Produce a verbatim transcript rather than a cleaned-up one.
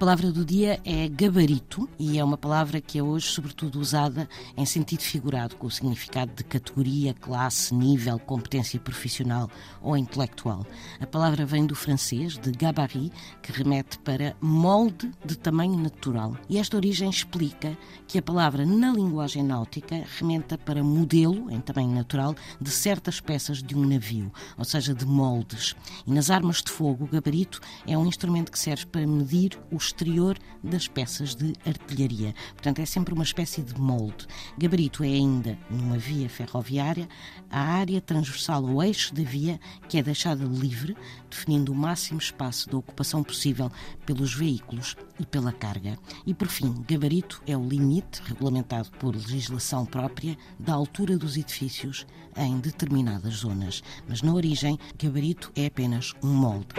palavra do dia é gabarito, e é uma palavra que é hoje sobretudo usada em sentido figurado, com o significado de categoria, classe, nível, competência profissional ou intelectual. A palavra vem do francês, de gabarit, que remete para molde de tamanho natural. E esta origem explica que a palavra na linguagem náutica remeta para modelo, em tamanho natural, de certas peças de um navio, ou seja, de moldes. E nas armas de fogo, o gabarito é um instrumento que serve para medir o exterior das peças de artilharia. Portanto, é sempre uma espécie de molde. Gabarito é ainda, numa via ferroviária, a área transversal ao eixo da via que é deixada livre, definindo o máximo espaço de ocupação possível pelos veículos e pela carga. E, por fim, gabarito é o limite, regulamentado por legislação própria, da altura dos edifícios em determinadas zonas. Mas, na origem, gabarito é apenas um molde.